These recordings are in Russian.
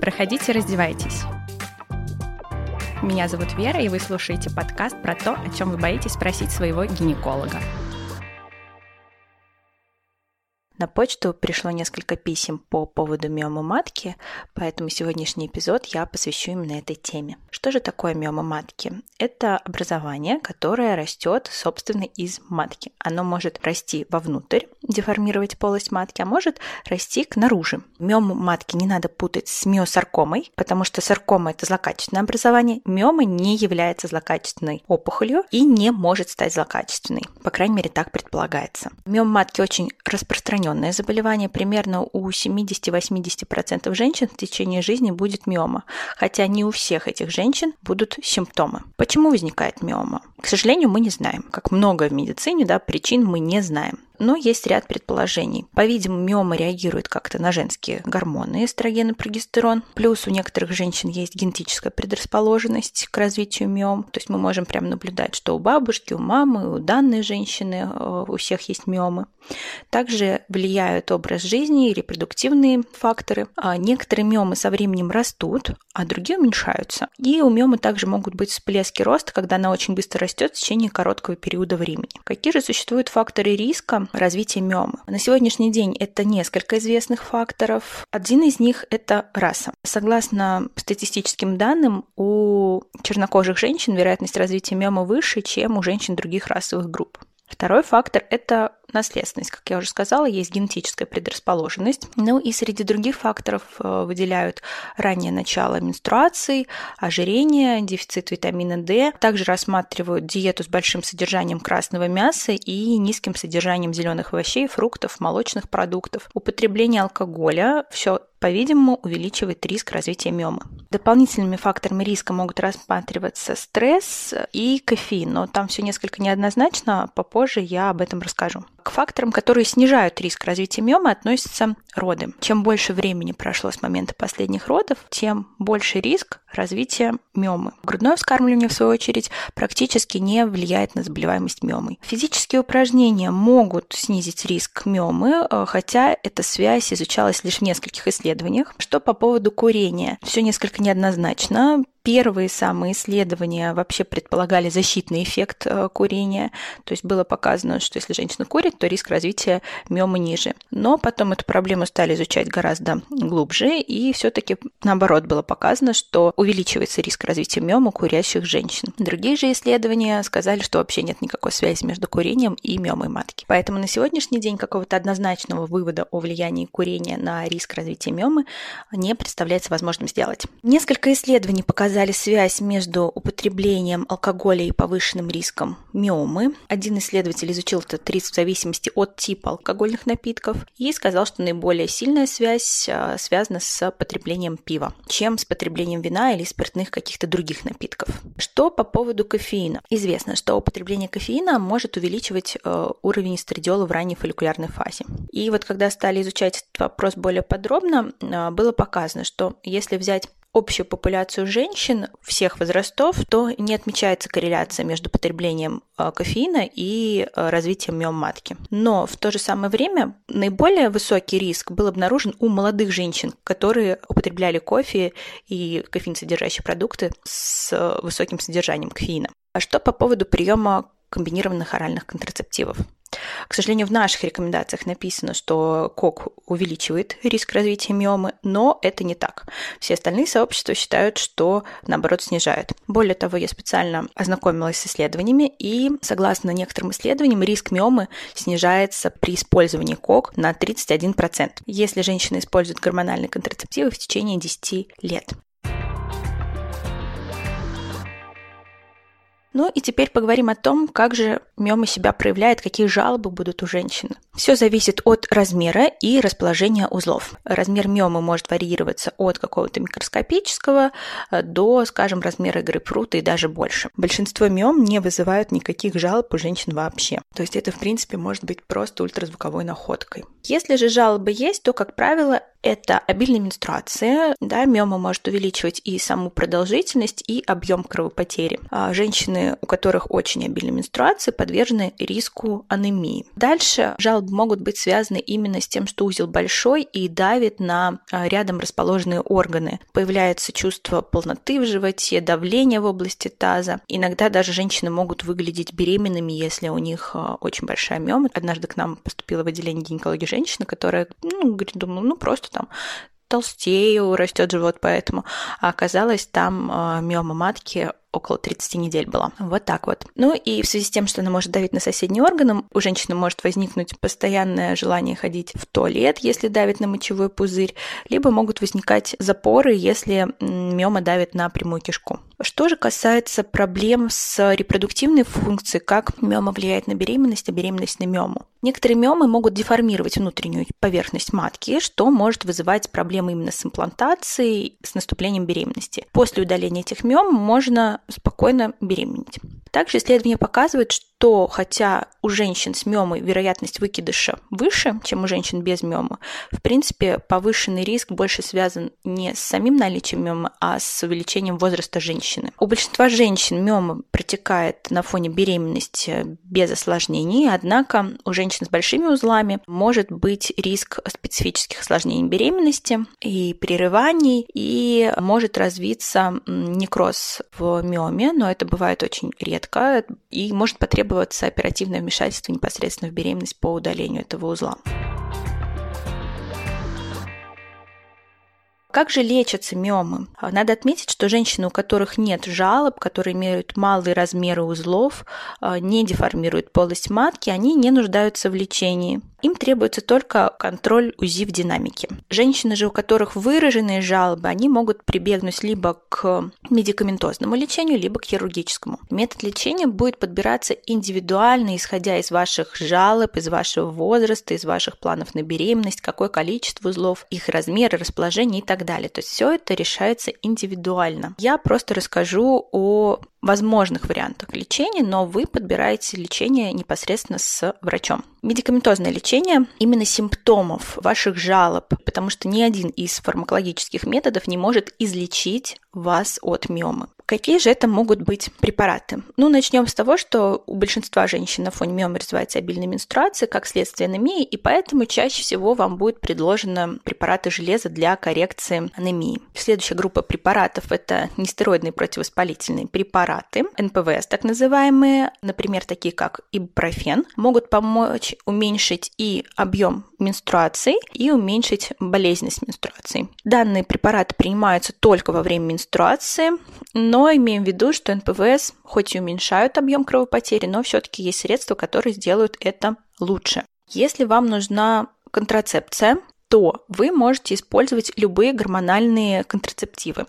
Проходите, раздевайтесь. Меня зовут Вера, и вы слушаете подкаст про то, о чем вы боитесь спросить своего гинеколога. На почту пришло несколько писем по поводу миомы матки, поэтому сегодняшний эпизод я посвящу именно этой теме. Что же такое миома матки? Это образование, которое растет, собственно, из матки. Оно может расти вовнутрь, деформировать полость матки, а может расти к наружу. Миому матки не надо путать с миосаркомой, потому что саркома – это злокачественное образование. Миома не является злокачественной опухолью и не может стать злокачественной. По крайней мере, так предполагается. Миома матки очень распространена. Заболевание примерно у 70-80% женщин в течение жизни будет миома, хотя не у всех этих женщин будут симптомы. Почему возникает миома? К сожалению, мы не знаем. Как многое в медицине, причин мы не знаем. Но есть ряд предположений. По-видимому, миома реагирует как-то на женские гормоны, эстроген и прогестерон. Плюс у некоторых женщин есть генетическая предрасположенность к развитию миом. То есть мы можем прямо наблюдать, что у бабушки, у мамы, у данной женщины у всех есть миомы. Также влияют образ жизни и репродуктивные факторы. Некоторые миомы со временем растут, а другие уменьшаются. И у миомы также могут быть всплески роста, когда она очень быстро растет в течение короткого периода времени. Какие же существуют факторы риска развития миомы? На сегодняшний день это несколько известных факторов. Один из них – это раса. Согласно статистическим данным, у чернокожих женщин вероятность развития миомы выше, чем у женщин других расовых групп. Второй фактор – это наследственность. Как я уже сказала, есть генетическая предрасположенность. Ну и среди других факторов выделяют раннее начало менструаций, ожирение, дефицит витамина D. Также рассматривают диету с большим содержанием красного мяса и низким содержанием зеленых овощей, фруктов, молочных продуктов. Употребление алкоголя – все, по-видимому, увеличивает риск развития миомы. Дополнительными факторами риска могут рассматриваться стресс и кофеин, но там все несколько неоднозначно, попозже я об этом расскажу. К факторам, которые снижают риск развития миомы, относятся роды. Чем больше времени прошло с момента последних родов, тем больше риск развития миомы. Грудное вскармливание, в свою очередь, практически не влияет на заболеваемость миомой. Физические упражнения могут снизить риск миомы, хотя эта связь изучалась лишь в нескольких исследованиях. Что по поводу курения? Все несколько неоднозначно. Первые самые исследования вообще предполагали защитный эффект курения. То есть было показано, что если женщина курит, то риск развития миомы ниже. Но потом эту проблему стали изучать гораздо глубже, и все-таки наоборот было показано, что увеличивается риск развития миомы у курящих женщин. Другие же исследования сказали, что вообще нет никакой связи между курением и миомой матки. Поэтому на сегодняшний день какого-то однозначного вывода о влиянии курения на риск развития миомы не представляется возможным сделать. Несколько исследований показали связь между употреблением алкоголя и повышенным риском миомы. Один исследователь изучил этот риск в зависимости от типа алкогольных напитков и сказал, что наиболее сильная связь связана с потреблением пива, чем с потреблением вина или спиртных каких-то других напитков. Что по поводу кофеина? Известно, что употребление кофеина может увеличивать уровень эстрадиола в ранней фолликулярной фазе. И вот когда стали изучать этот вопрос более подробно, было показано, что если взять общую популяцию женщин всех возрастов, то не отмечается корреляция между потреблением кофеина и развитием миом матки. Но в то же самое время наиболее высокий риск был обнаружен у молодых женщин, которые употребляли кофе и кофеинсодержащие продукты с высоким содержанием кофеина. А что по поводу приема комбинированных оральных контрацептивов? К сожалению, в наших рекомендациях написано, что КОК увеличивает риск развития миомы, но это не так. Все остальные сообщества считают, что наоборот снижает. Более того, я специально ознакомилась с исследованиями, и согласно некоторым исследованиям, риск миомы снижается при использовании КОК на 31%, если женщина использует гормональные контрацептивы в течение 10 лет. Ну и теперь поговорим о том, как же миома себя проявляет, какие жалобы будут у женщин. Все зависит от размера и расположения узлов. Размер миомы может варьироваться от какого-то микроскопического до, скажем, размера грейпфрута и даже больше. Большинство миом не вызывают никаких жалоб у женщин вообще. То есть это, в принципе, может быть просто ультразвуковой находкой. Если же жалобы есть, то, как правило, Это обильная менструация, да, миома может увеличивать и саму продолжительность, и объем кровопотери. Женщины, у которых очень обильная менструация, подвержены риску анемии. Дальше жалобы могут быть связаны именно с тем, что узел большой и давит на рядом расположенные органы. Появляется чувство полноты в животе, давление в области таза. Иногда даже женщины могут выглядеть беременными, если у них очень большая миома. Однажды к нам поступило в отделение гинекологии женщина, которая, говорит, думала, просто там толстею, растет живот, поэтому. А оказалось, там миома матки около 30 недель была. Вот так вот. Ну и в связи с тем, что она может давить на соседние органы, у женщины может возникнуть постоянное желание ходить в туалет, если давит на мочевой пузырь, либо могут возникать запоры, если миома давит на прямую кишку. Что же касается проблем с репродуктивной функцией, как миома влияет на беременность, а беременность на миому. Некоторые миомы могут деформировать внутреннюю поверхность матки, что может вызывать проблемы именно с имплантацией, с наступлением беременности. После удаления этих миом можно спокойно беременеть. Также исследования показывают, что хотя у женщин с миомой вероятность выкидыша выше, чем у женщин без миомы, в принципе, повышенный риск больше связан не с самим наличием миомы, а с увеличением возраста женщины. У большинства женщин миома протекает на фоне беременности без осложнений, однако у женщин с большими узлами может быть риск специфических осложнений беременности и прерываний, и может развиться некроз в миоме, но это бывает очень редко. И может потребоваться оперативное вмешательство непосредственно в беременность по удалению этого узла. Как же лечатся миомы? Надо отметить, что женщины, у которых нет жалоб, которые имеют малые размеры узлов, не деформируют полость матки, они не нуждаются в лечении. Им требуется только контроль УЗИ в динамике. Женщины же, у которых выраженные жалобы, они могут прибегнуть либо к медикаментозному лечению, либо к хирургическому. Метод лечения будет подбираться индивидуально, исходя из ваших жалоб, из вашего возраста, из ваших планов на беременность, какое количество узлов, их размеры, расположение и так далее. То есть все это решается индивидуально. Я просто расскажу о возможных вариантах лечения, но вы подбираете лечение непосредственно с врачом. Медикаментозное лечение именно симптомов ваших жалоб, потому что ни один из фармакологических методов не может излечить вас от миомы. Какие же это могут быть препараты? Начнем с того, что у большинства женщин на фоне миомы развивается обильная менструация, как следствие анемии, и поэтому чаще всего вам будет предложено препараты железа для коррекции анемии. Следующая группа препаратов – это нестероидные противовоспалительные препараты, НПВС так называемые, например, такие как ибупрофен, могут помочь уменьшить и объем менструации, и уменьшить болезненность менструации. Данные препараты принимаются только во время менструации, но имеем в виду, что НПВС хоть и уменьшают объем кровопотери, но все-таки есть средства, которые сделают это лучше. Если вам нужна контрацепция, то вы можете использовать любые гормональные контрацептивы.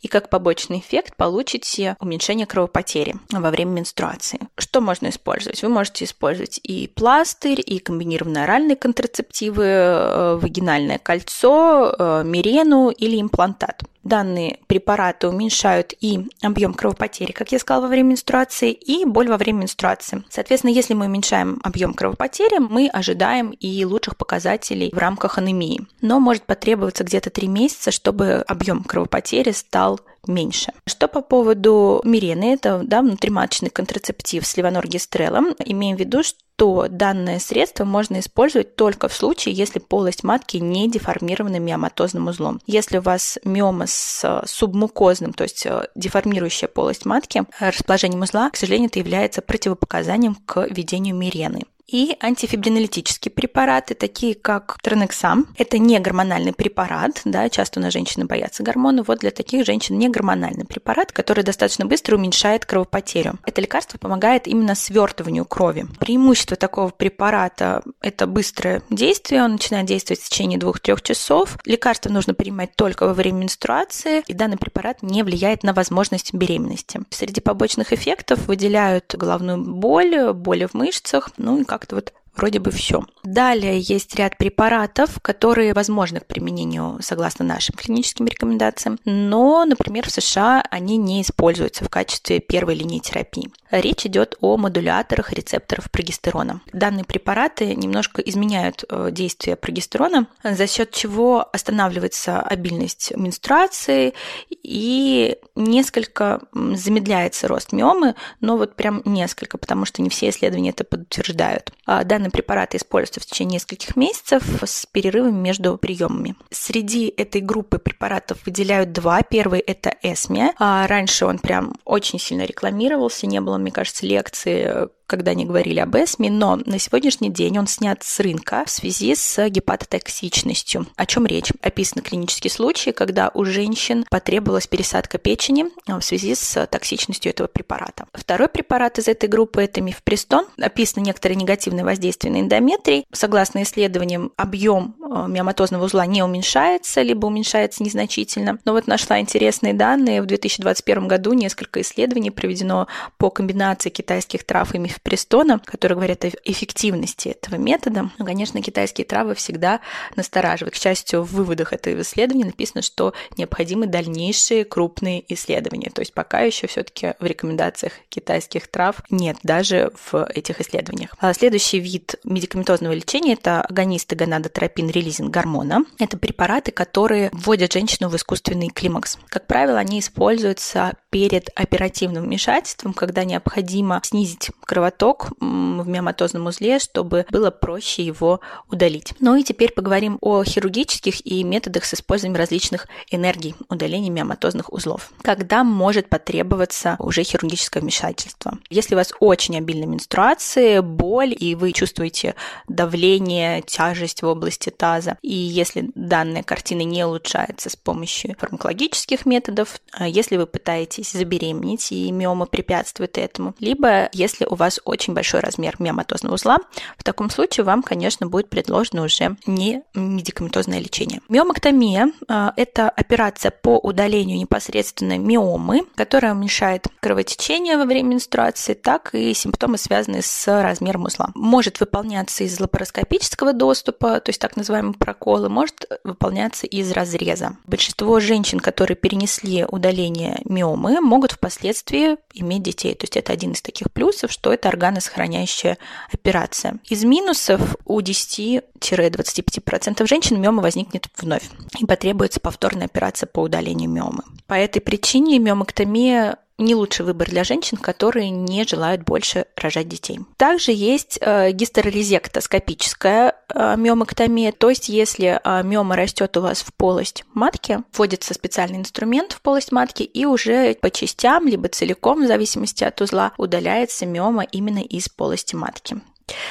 И как побочный эффект получите уменьшение кровопотери во время менструации. Что можно использовать? Вы можете использовать и пластырь, и комбинированные оральные контрацептивы, вагинальное кольцо, Мирену или имплантат. Данные препараты уменьшают и объем кровопотери, как я сказала, во время менструации, и боль во время менструации. Соответственно, если мы уменьшаем объем кровопотери, мы ожидаем и лучших показателей в рамках анемии. Но может потребоваться где-то 3 месяца, чтобы объем кровопотери стал меньше. Что по поводу Мирены, это внутриматочный контрацептив с левоноргестрелом. Имеем в виду, что данное средство можно использовать только в случае, если полость матки не деформирована миоматозным узлом. Если у вас миома с субмукозным, то есть деформирующая полость матки, расположением узла, к сожалению, это является противопоказанием к введению Мирены. И антифибринолитические препараты, такие как Транексам. Это не гормональный препарат, часто у нас женщины боятся гормонов. Вот для таких женщин не гормональный препарат, который достаточно быстро уменьшает кровопотерю. Это лекарство помогает именно свертыванию крови. Преимущество такого препарата – это быстрое действие, он начинает действовать в течение 2-3 часов. Лекарство нужно принимать только во время менструации, и данный препарат не влияет на возможность беременности. Среди побочных эффектов выделяют головную боль, боли в мышцах, и как-то Вроде бы все. Далее есть ряд препаратов, которые возможны к применению согласно нашим клиническим рекомендациям, но, например, в США они не используются в качестве первой линии терапии. Речь идет о модуляторах рецепторов прогестерона. Данные препараты немножко изменяют действие прогестерона, за счет чего останавливается обильность менструации и несколько замедляется рост миомы, но вот прям несколько, потому что не все исследования это подтверждают. Данные препараты используются в течение нескольких месяцев с перерывами между приемами. Среди этой группы препаратов выделяют два. Первый – это эсмия. Раньше он прям очень сильно рекламировался, не было, мне кажется, лекции, когда они говорили об эсмии, но на сегодняшний день он снят с рынка в связи с гепатотоксичностью. О чем речь? Описан клинический случай, когда у женщин потребовалась пересадка печени в связи с токсичностью этого препарата. Второй препарат из этой группы – это мифепристон. Описаны некоторые негативные воздействия на эндометрий. Согласно исследованиям, объем миоматозного узла не уменьшается, либо уменьшается незначительно. Но вот нашла интересные данные. В 2021 году несколько исследований проведено по комбинации китайских трав и мифепристона, которые говорят о эффективности этого метода. Но, конечно, китайские травы всегда настораживают. К счастью, в выводах этого исследования написано, что необходимы дальнейшие крупные исследования. То есть пока еще все-таки в рекомендациях китайских трав нет даже в этих исследованиях. Следующий вид медикаментозного лечения – это агонисты гонадотропин рилизинг-гормона. Это препараты, которые вводят женщину в искусственный климакс. Как правило, они используются перед оперативным вмешательством, когда необходимо снизить кровоток в миоматозном узле, чтобы было проще его удалить. Ну и теперь поговорим о хирургических и методах с использованием различных энергий удаления миоматозных узлов. Когда может потребоваться уже хирургическое вмешательство? Если у вас очень обильная менструация, боль, и вы чувствуете давление, тяжесть в области таза, и если данная картина не улучшается с помощью фармакологических методов, если вы пытаетесь забеременеть, и миома препятствует этому, либо если у вас очень большой размер миоматозного узла, в таком случае вам, конечно, будет предложено уже не медикаментозное лечение. Миомэктомия – это операция по удалению непосредственно миомы, которая уменьшает кровотечение во время менструации, так и симптомы, связанные с размером узла. Может выполняться из лапароскопического доступа, то есть так называемые проколы, может выполняться из разреза. Большинство женщин, которые перенесли удаление миомы, могут впоследствии иметь детей, то есть это один из таких плюсов, что это органосохраняющая операция. Из минусов у 10-25% женщин миома возникнет вновь и потребуется повторная операция по удалению миомы. По этой причине миомэктомия не лучший выбор для женщин, которые не желают больше рожать детей. Также есть гистерорезектоскопическая миомэктомия, то есть если миома растет у вас в полость матки, вводится специальный инструмент в полость матки и уже по частям, либо целиком, в зависимости от узла, удаляется миома именно из полости матки.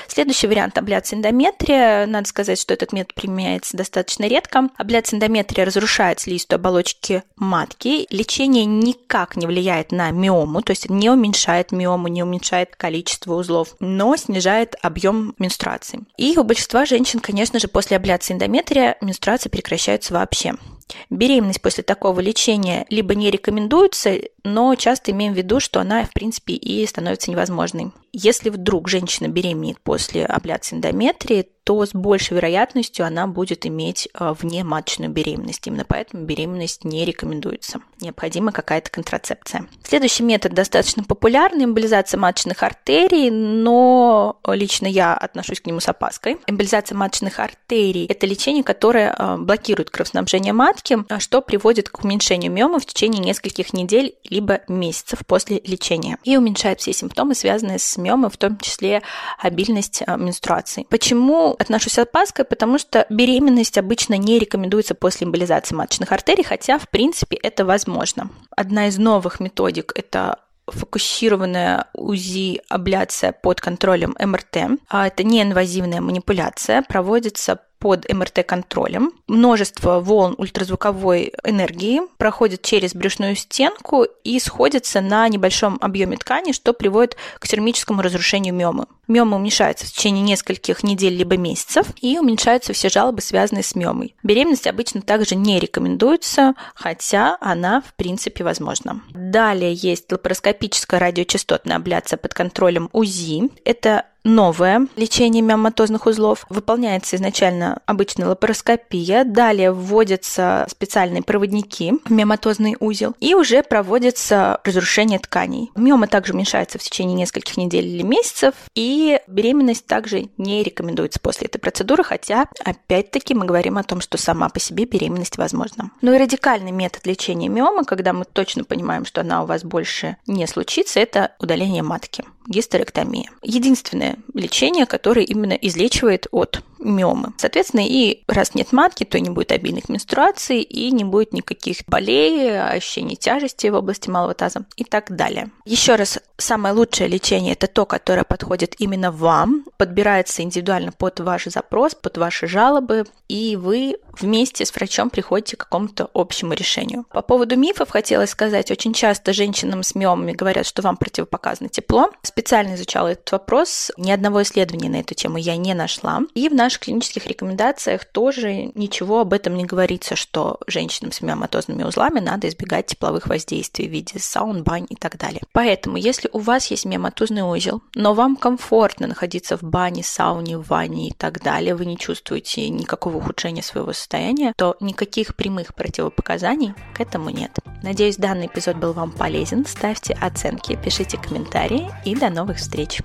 Следующий вариант – абляция эндометрия. Надо сказать, что этот метод применяется достаточно редко. Абляция эндометрия разрушает слизистую оболочки матки. Лечение никак не влияет на миому, то есть не уменьшает миому, не уменьшает количество узлов, но снижает объем менструации. И у большинства женщин, конечно же, после абляции эндометрия менструация прекращается вообще. Беременность после такого лечения либо не рекомендуется, но часто имеем в виду, что она, в принципе, и становится невозможной. Если вдруг женщина беременеет после абляции эндометрии, то с большей вероятностью она будет иметь внематочную беременность. Именно поэтому беременность не рекомендуется. Необходима какая-то контрацепция. Следующий метод достаточно популярный – эмболизация маточных артерий, но лично я отношусь к нему с опаской. Эмболизация маточных артерий – это лечение, которое блокирует кровоснабжение матки, что приводит к уменьшению миомы в течение нескольких недель либо месяцев после лечения и уменьшает все симптомы, связанные с миомой, в том числе обильность менструации. Почему отношусь с опаской, потому что беременность обычно не рекомендуется после эмболизации маточных артерий, хотя, в принципе, это возможно. Одна из новых методик – это фокусированная УЗИ-абляция под контролем МРТ. Это неинвазивная манипуляция, проводится под МРТ-контролем. Множество волн ультразвуковой энергии проходит через брюшную стенку и сходится на небольшом объеме ткани, что приводит к термическому разрушению миомы. Миома уменьшается в течение нескольких недель либо месяцев, и уменьшаются все жалобы, связанные с миомой. Беременность обычно также не рекомендуется, хотя она, в принципе, возможна. Далее есть лапароскопическая радиочастотная абляция под контролем УЗИ. Это новое лечение миоматозных узлов. Выполняется изначально обычная лапароскопия, далее вводятся специальные проводники в миоматозный узел и уже проводится разрушение тканей. Миома также уменьшается в течение нескольких недель или месяцев, и беременность также не рекомендуется после этой процедуры, хотя, опять-таки, мы говорим о том, что сама по себе беременность возможна. Ну и радикальный метод лечения миомы, когда мы точно понимаем, что она у вас больше не случится, это удаление матки. Гистерэктомия. Единственное лечение, которое именно излечивает от миомы. Соответственно, и раз нет матки, то не будет обильных менструаций и не будет никаких болей, ощущений тяжести в области малого таза и так далее. Еще раз, самое лучшее лечение – это то, которое подходит именно вам, подбирается индивидуально под ваш запрос, под ваши жалобы, и вы вместе с врачом приходите к какому-то общему решению. По поводу мифов хотелось сказать, очень часто женщинам с миомами говорят, что вам противопоказано тепло. Специально изучала этот вопрос, ни одного исследования на эту тему я не нашла, и в наших клинических рекомендациях тоже ничего об этом не говорится, что женщинам с миоматозными узлами надо избегать тепловых воздействий в виде саун, бань и так далее. Поэтому, если у вас есть миоматозный узел, но вам комфортно находиться в бане, сауне, ванне и так далее, вы не чувствуете никакого ухудшения своего состояния, то никаких прямых противопоказаний к этому нет. Надеюсь, данный эпизод был вам полезен. Ставьте оценки, пишите комментарии и до новых встреч!